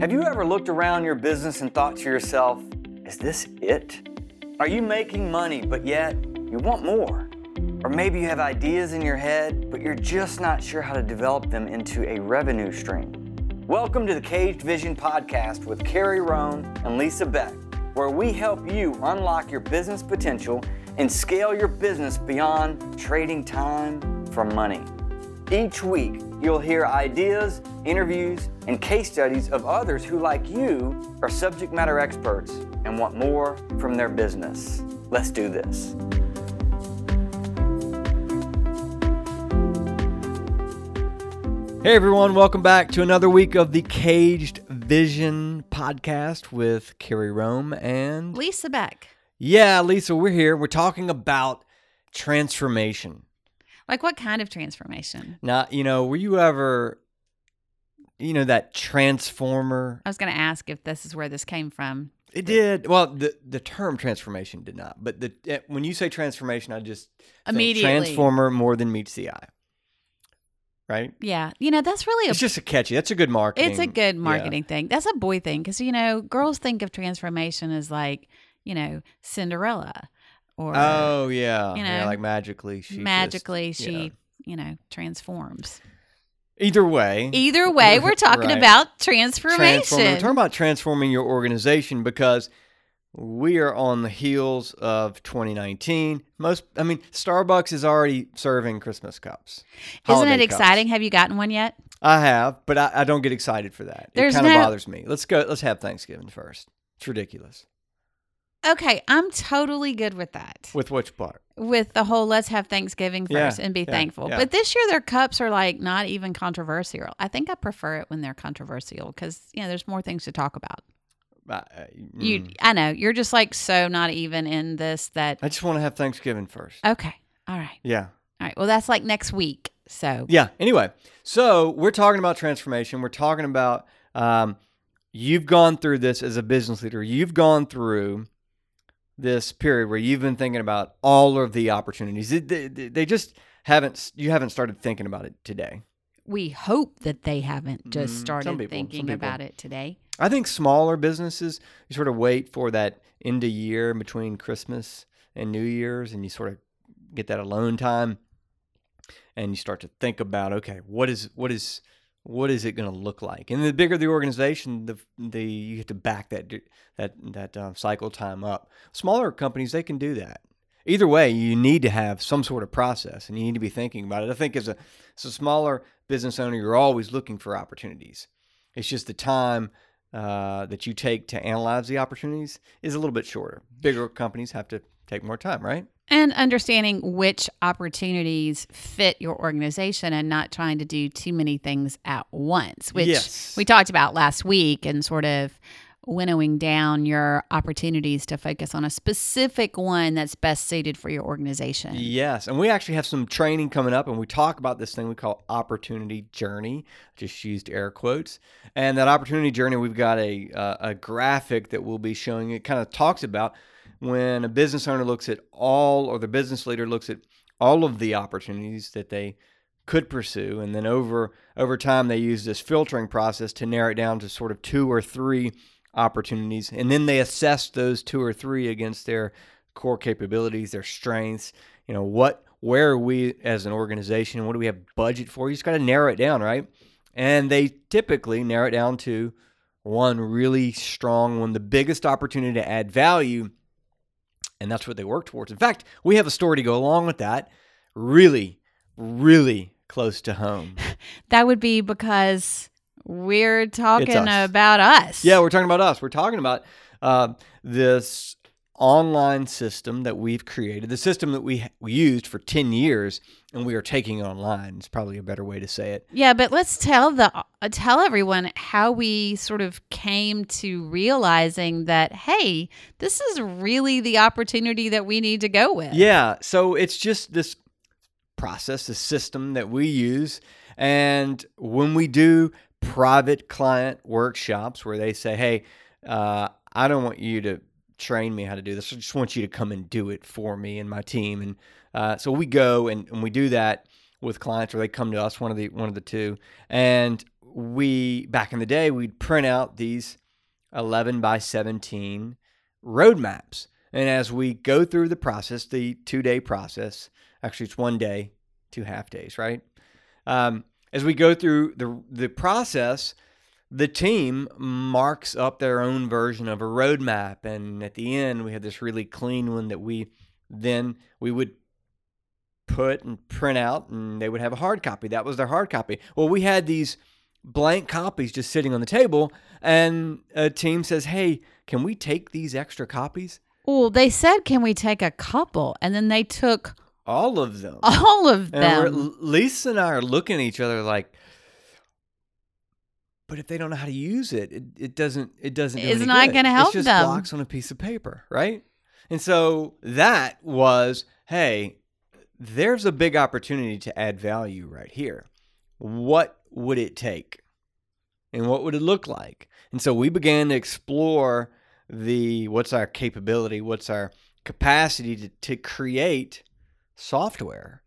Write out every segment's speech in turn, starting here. Have you ever looked around your business and thought to yourself, is this it? Are you making money, but yet you want more? Or maybe you have ideas in your head, but you're just not sure how to develop them into a revenue stream. Welcome to the Caged Vision podcast with Kerry Rohn and Lisa Beck, where we help you unlock your business potential and scale your business beyond trading time for money. Each week, you'll hear ideas, interviews, and case studies of others who, like you, are subject matter experts and want more from their business. Let's do this. Hey everyone, welcome back to another week of the Caged Vision podcast with Kerry Rohn and Lisa Beck. Yeah, Lisa, we're here. We're talking about transformation. Like what kind of transformation? Now, were you ever, that transformer? I was going to ask if this is where this came from. It did. Well, the term transformation did not. But when you say transformation, I just immediately think transformer more than meets the eye. Right? Yeah. That's really... It's just a catchy. That's a good marketing. It's a good marketing thing. That's a boy thing. Because, girls think of transformation as like, Cinderella. Or, oh, yeah. Like magically she transforms. Either way, we're talking right. about transformation. We're talking about transforming your organization because we are on the heels of 2019. Starbucks is already serving Christmas cups. Isn't it exciting? Cups. Have you gotten one yet? I have, but I don't get excited for that. It kind of bothers me. Let's have Thanksgiving first. It's ridiculous. Okay, I'm totally good with that. With which part? With the whole let's have Thanksgiving first and be thankful. Yeah. But this year their cups are like not even controversial. I think I prefer it when they're controversial because, there's more things to talk about. I know. You're just like so not even in this that... I just want to have Thanksgiving first. Okay. All right. Yeah. All right. Well, that's like next week, so... Yeah. Anyway, so we're talking about transformation. We're talking about you've gone through this as a business leader. You've gone through... this period where you've been thinking about all of the opportunities. They just haven't, you haven't started thinking about it today. We hope that they haven't just started thinking about it today. I think smaller businesses, you sort of wait for that end of year between Christmas and New Year's, and you sort of get that alone time and you start to think about, okay, what is it going to look like? And the bigger the organization, the you have to back that cycle time up. Smaller companies, they can do that. Either way, you need to have some sort of process, and you need to be thinking about it. I think as a smaller business owner, you're always looking for opportunities. It's just the time that you take to analyze the opportunities is a little bit shorter. Bigger companies have to take more time, right? And understanding which opportunities fit your organization and not trying to do too many things at once, which we talked about last week, and sort of winnowing down your opportunities to focus on a specific one that's best suited for your organization. Yes, and we actually have some training coming up, and we talk about this thing we call opportunity journey, just used air quotes. And that opportunity journey, we've got a graphic that we'll be showing. It kind of talks about when a business owner looks at all, or the business leader looks at all of the opportunities that they could pursue, and then over time they use this filtering process to narrow it down to sort of 2 or 3 opportunities, and then they assess those 2 or 3 against their core capabilities, their strengths. Where are we as an organization? What do we have budget for? You just got to narrow it down, right? And they typically narrow it down to one really strong one, the biggest opportunity to add value. And that's what they work towards. In fact, we have a story to go along with that. Really, really close to home. That would be because we're talking about us. Yeah, we're talking about us. We're talking about this online system that we've created, the system that we used for 10 years, and we are taking online. It's probably a better way to say it. Yeah, but let's tell everyone how we sort of came to realizing that, hey, this is really the opportunity that we need to go with. Yeah, so it's just this process, this system that we use, and when we do private client workshops where they say, hey, I don't want you to train me how to do this. I just want you to come and do it for me and my team. And so we go and we do that with clients, or they come to us, one of the two. And we, back in the day, we'd print out these 11 by 17 roadmaps. And as we go through the process, the 2-day process, actually it's 1 day, 2 half days, right? As we go through the process, the team marks up their own version of a roadmap. And at the end, we had this really clean one that we would put and print out, and they would have a hard copy. That was their hard copy. Well, we had these blank copies just sitting on the table, and a team says, hey, can we take these extra copies? Well, they said, can we take a couple? And then they took all of them. All of them. And Lisa and I are looking at each other like, but if they don't know how to use it, it doesn't do any good. It's not going to help them. It's just blocks on a piece of paper, right? And so that was, hey, there's a big opportunity to add value right here. What would it take? And what would it look like? And so we began to explore what's our capability, what's our capacity to create software.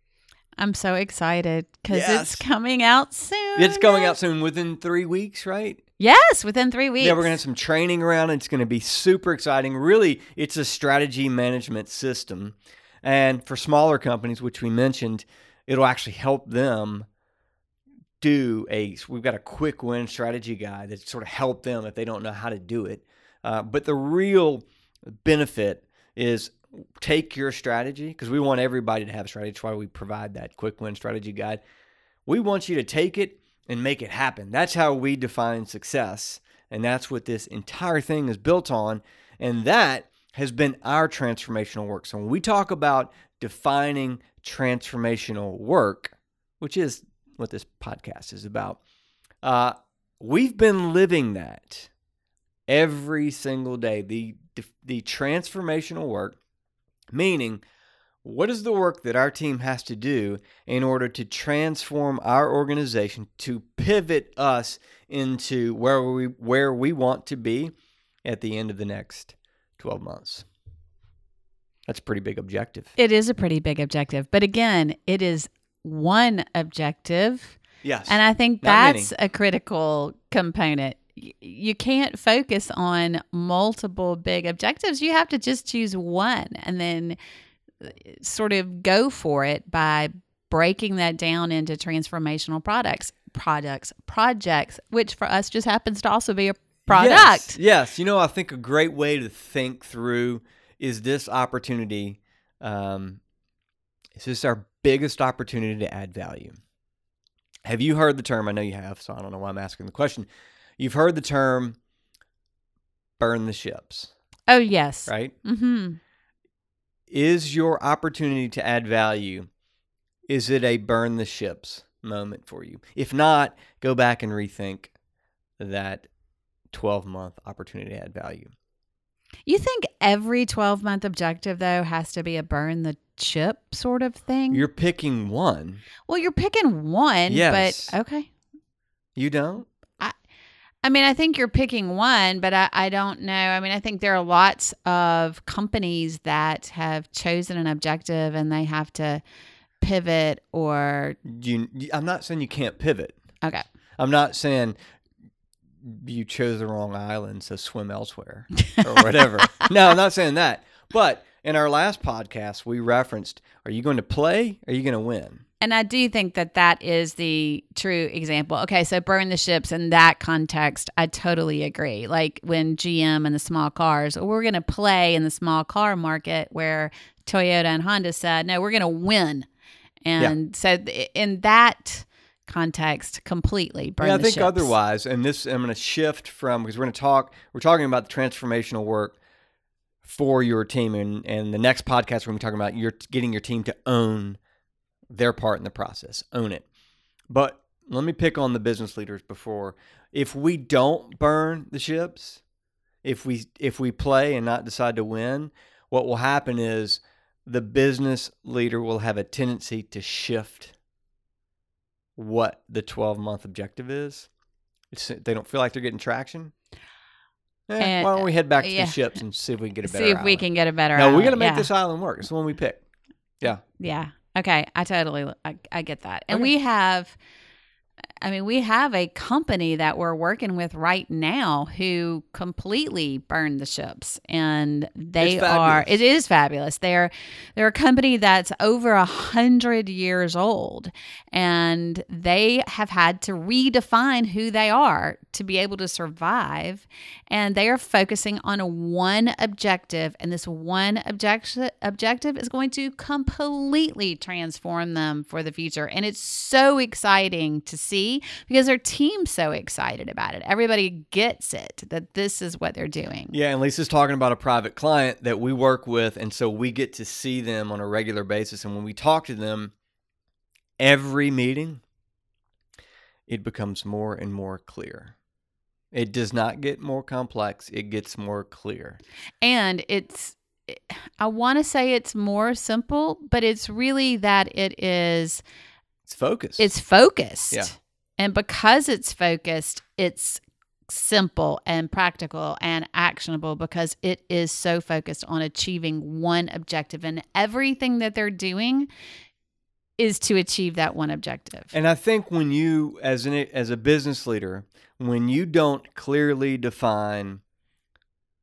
I'm so excited because It's coming out soon. It's coming out soon within 3 weeks, right? Yes, within 3 weeks. Yeah, we're going to have some training around. It's going to be super exciting. Really, it's a strategy management system. And for smaller companies, which we mentioned, it'll actually help them we've got a quick win strategy guide that sort of help them if they don't know how to do it. But the real benefit is take your strategy, because we want everybody to have a strategy. That's why we provide that quick win strategy guide. We want you to take it and make it happen. That's how we define success. And that's what this entire thing is built on. And that has been our transformational work. So when we talk about defining transformational work, which is what this podcast is about, we've been living that every single day. The transformational work, meaning what is the work that our team has to do in order to transform our organization, to pivot us into where we want to be at the end of the next 12 months. That's a pretty big objective. It is a pretty big objective. But again, it is one objective. Yes. And I think that's a critical component. You can't focus on multiple big objectives. You have to just choose one and then sort of go for it by breaking that down into transformational projects, which for us just happens to also be a product. Yes. I think a great way to think through is this opportunity. Is this our biggest opportunity to add value? Have you heard the term? I know you have, so I don't know why I'm asking the question. You've heard the term burn the ships. Oh, yes. Right? Mm-hmm. Is your opportunity to add value, is it a burn the ships moment for you? If not, go back and rethink that 12-month opportunity to add value. You think every 12-month objective, though, has to be a burn the ship sort of thing? You're picking one. Well, you're picking one, yes. But okay. You don't? I mean, I think you're picking one, but I don't know. I mean, I think there are lots of companies that have chosen an objective and they have to pivot or... I'm not saying you can't pivot. Okay. I'm not saying you chose the wrong island, so swim elsewhere or whatever. No, I'm not saying that. But in our last podcast, we referenced, are you going to play? Or are you going to win? And I do think that is the true example. Okay, so burn the ships in that context, I totally agree. Like when GM and the small cars, we're going to play in the small car market where Toyota and Honda said, no, we're going to win. And so in that context, completely burn the ships. Yeah, I think otherwise, and this I'm going to shift from, because we're talking about the transformational work for your team. And the next podcast, we're going to be talking about getting your team to own their part in the process, own it. But let me pick on the business leaders before. If we don't burn the ships, if we play and not decide to win, what will happen is the business leader will have a tendency to shift what the 12-month objective is. They don't feel like they're getting traction. Why don't we head back to the ships and see if we can get a better island? See if we can get a better island. No, we're going to make this island work. It's the one we pick. Yeah. Yeah. Okay, I get that. And we have, I mean, we have a company that we're working with right now who completely burned the ships, and it is fabulous. They're a company that's over 100 years old, and they have had to redefine who they are to be able to survive. And they are focusing on one objective, and this one objective is going to completely transform them for the future. And it's so exciting to see, because their team's so excited about it. Everybody gets it, that this is what they're doing. Yeah, and Lisa's talking about a private client that we work with, and so we get to see them on a regular basis. And when we talk to them every meeting, it becomes more and more clear. It does not get more complex. It gets more clear. And I want to say it's more simple, but it's really that it is... It's focused. It's focused. Yeah. And because it's focused, it's simple and practical and actionable, because it is so focused on achieving one objective. And everything that they're doing is to achieve that one objective. And I think when you, as a business leader, when you don't clearly define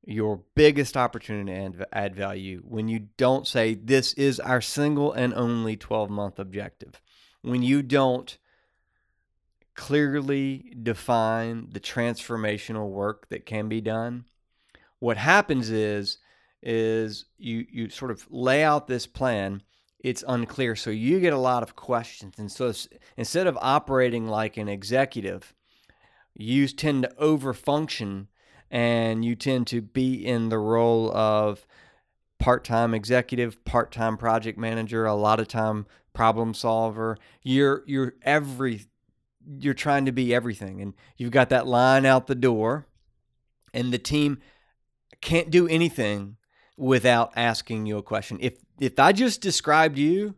your biggest opportunity to add value, when you don't say, this is our single and only 12-month objective, when you don't clearly define the transformational work that can be done, what happens is you sort of lay out this plan. It's unclear, so you get a lot of questions. And so instead of operating like an executive, you tend to overfunction, and you tend to be in the role of part-time executive, part-time project manager, a lot of time problem solver. You're trying to be everything, and you've got that line out the door, and the team can't do anything without asking you a question. If I just described you,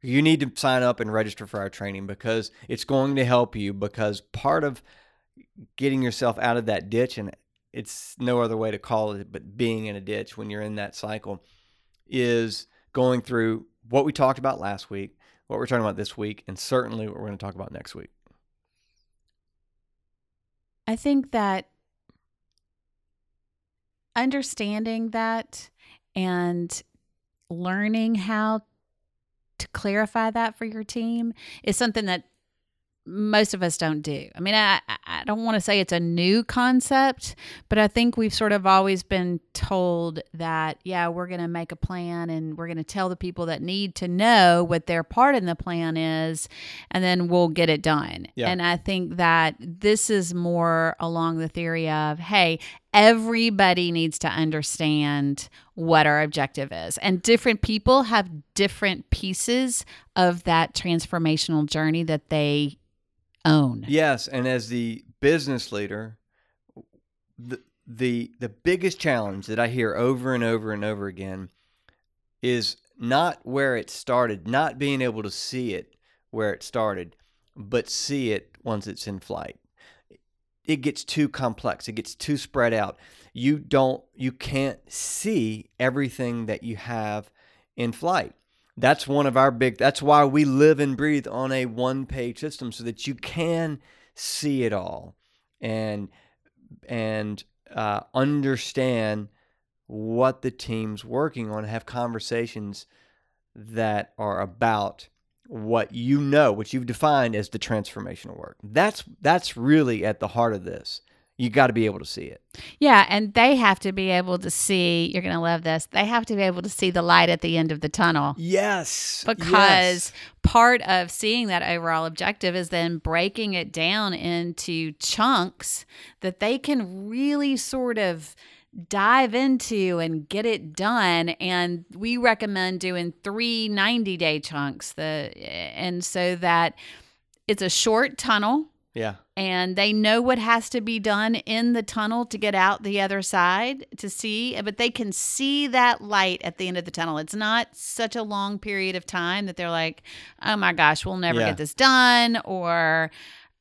you need to sign up and register for our training, because it's going to help you, because part of getting yourself out of that ditch, and it's no other way to call it, but being in a ditch when you're in that cycle, is going through what we talked about last week, what we're talking about this week, and certainly what we're going to talk about next week. I think that understanding that and learning how to clarify that for your team is something that most of us don't do. I mean, I don't want to say it's a new concept, but I think we've sort of always been told that, yeah, we're going to make a plan, and we're going to tell the people that need to know what their part in the plan is, and then we'll get it done. Yeah. And I think that this is more along the theory of, hey, everybody needs to understand what our objective is. And different people have different pieces of that transformational journey that they own. Yes. And as the business leader, the biggest challenge that I hear over and over and over again is not where it started, not being able to see it where it started, but see it once it's in flight. It gets too complex. It gets too spread out. You can't see everything that you have in flight. That's why we live and breathe on a one-page system, so that you can see it all and understand what the team's working on, have conversations that are about what you've defined as the transformational work. That's really at the heart of this. You got to be able to see it. Yeah, and they have to be able to see, you're going to love this, they have to be able to see the light at the end of the tunnel. Yes. Because part of seeing that overall objective is then breaking it down into chunks that they can really sort of dive into and get it done. And we recommend doing 3 90-day chunks, and so that it's a short tunnel. Yeah. And they know what has to be done in the tunnel to get out the other side to see, but they can see that light at the end of the tunnel. It's not such a long period of time that they're like, oh my gosh, we'll never get this done. Or,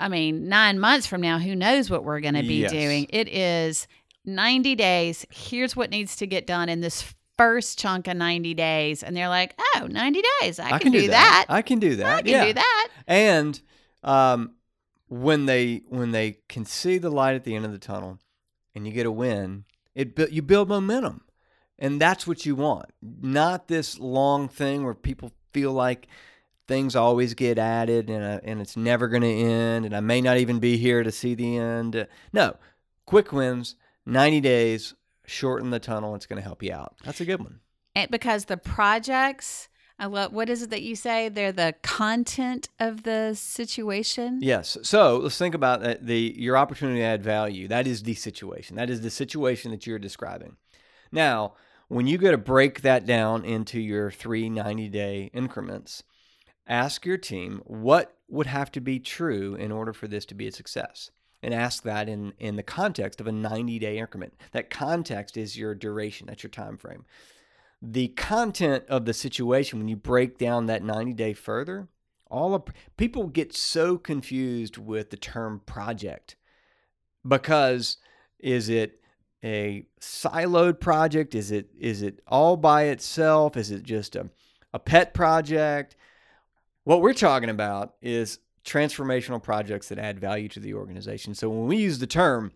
9 months from now, who knows what we're going to be doing. It is 90 days, here's what needs to get done in this first chunk of 90 days. And they're like, oh, 90 days, I can do that. I can do that. And when they can see the light at the end of the tunnel and you get a win, you build momentum. And that's what you want. Not this long thing where people feel like things always get added and it's never going to end, and I may not even be here to see the end. No, quick wins, 90 days, shorten the tunnel. It's going to help you out. That's a good one. Because the projects, what is it that you say? They're the content of the situation? Yes. So let's think about your opportunity to add value. That is the situation. That is the situation that you're describing. Now, when you go to break that down into your 3 90-day increments, ask your team what would have to be true in order for this to be a success. And ask that in the context of a 90-day increment. That context is your duration. That's your time frame. The content of the situation, when you break down that 90-day further, people get so confused with the term project, because is it a siloed project? Is it all by itself? Is it just a pet project? What we're talking about is transformational projects that add value to the organization. So when we use the term,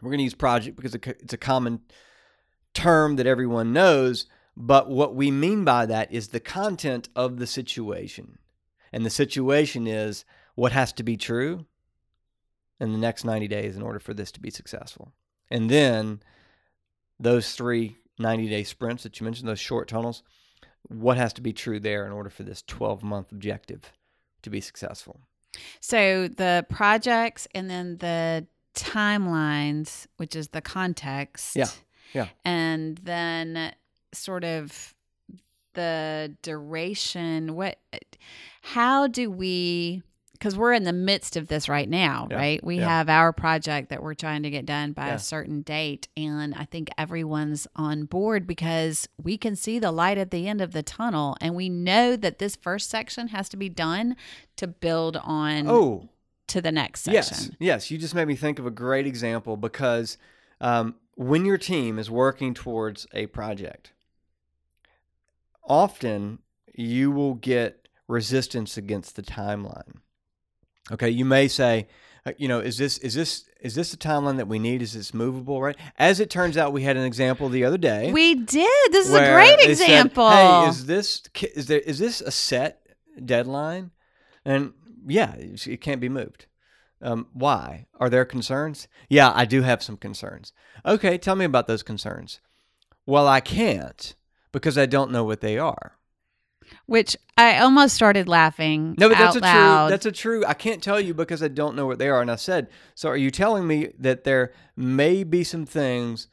we're going to use project because it's a common term that everyone knows. But what we mean by that is the content of the situation. And the situation is what has to be true in the next 90 days in order for this to be successful. And then those 3 90-day sprints that you mentioned, those short tunnels, what has to be true there in order for this 12-month objective to be successful? So the projects and then the timelines, which is the context. Yeah, yeah. And then sort of the duration. How do we... Because we're in the midst of this right now, yeah, right? We have our project that we're trying to get done by a certain date. And I think everyone's on board because we can see the light at the end of the tunnel. And we know that this first section has to be done to build on to the next section. Yes. You just made me think of a great example, because when your team is working towards a project, often you will get resistance against the timeline. Okay, you may say, is this the timeline that we need? Is this movable, right? As it turns out, we had an example the other day. We did. This is a great example. Said, hey, is this a set deadline? And yeah, it can't be moved. Why? Are there concerns? Yeah, I do have some concerns. Okay, tell me about those concerns. Well, I can't because I don't know what they are. Which I almost started laughing. No, but that's a true. I can't tell you because I don't know what they are. And I said, so are you telling me that there may be some things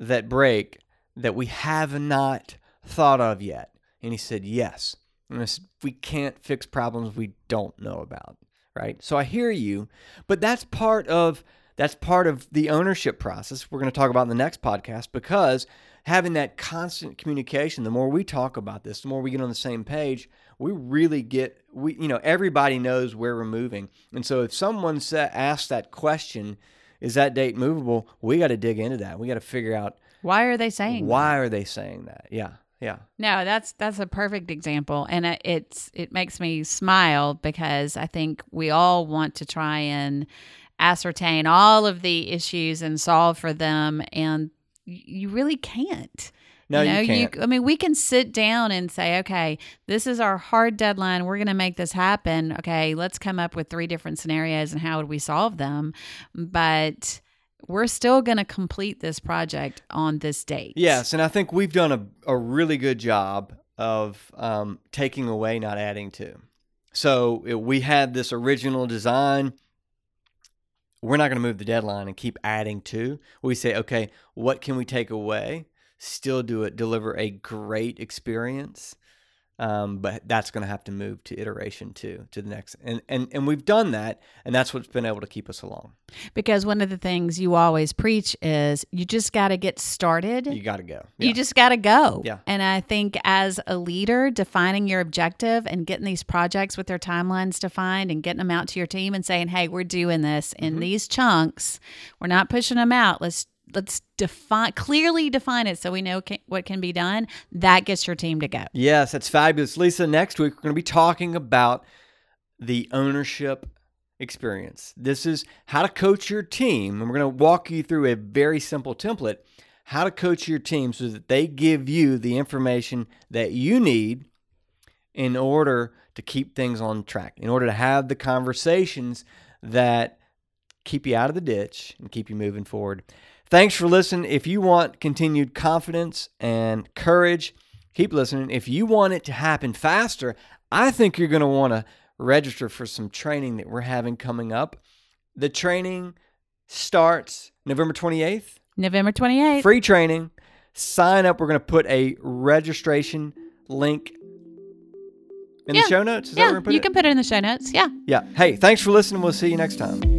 that break that we have not thought of yet? And he said, yes. And I said, we can't fix problems we don't know about, right? So I hear you, but that's part of the ownership process we're going to talk about in the next podcast, because having that constant communication, the more we talk about this, the more we get on the same page, we really get, everybody knows where we're moving. And so if someone asks that question, is that date movable? We got to dig into that. We got to figure out. Why are they saying that? Yeah. Yeah. No, that's a perfect example. And it makes me smile, because I think we all want to try and ascertain all of the issues and solve for them, and you really can't. No, you can't. We can sit down and say, okay, this is our hard deadline. We're going to make this happen. Okay, let's come up with 3 different scenarios and how would we solve them? But we're still going to complete this project on this date. Yes, and I think we've done a really good job of taking away, not adding to. So we had this original design. We're not going to move the deadline and keep adding to. We say, okay, what can we take away? Still do it, deliver a great experience, but that's going to have to move to iteration 2, to the next. And we've done that, and that's what's been able to keep us along. Because one of the things you always preach is you just got to get started. You got to go. Yeah. You just got to go. Yeah. And I think as a leader, defining your objective and getting these projects with their timelines defined and getting them out to your team and saying, hey, we're doing this in these chunks. We're not pushing them out. Let's clearly define it so we know what can be done. That gets your team to go. Yes, that's fabulous. Lisa, next week we're going to be talking about the ownership experience. This is how to coach your team. And we're going to walk you through a very simple template, how to coach your team so that they give you the information that you need in order to keep things on track, in order to have the conversations that keep you out of the ditch and keep you moving forward. Thanks for listening. If you want continued confidence and courage, keep listening. If you want it to happen faster, I think you're going to want to register for some training that we're having coming up. The training starts November 28th. November 28th. Free training. Sign up. We're going to put a registration link in the show notes. Is that where we're going to put it? You can put it in the show notes. Yeah. Hey, thanks for listening. We'll see you next time.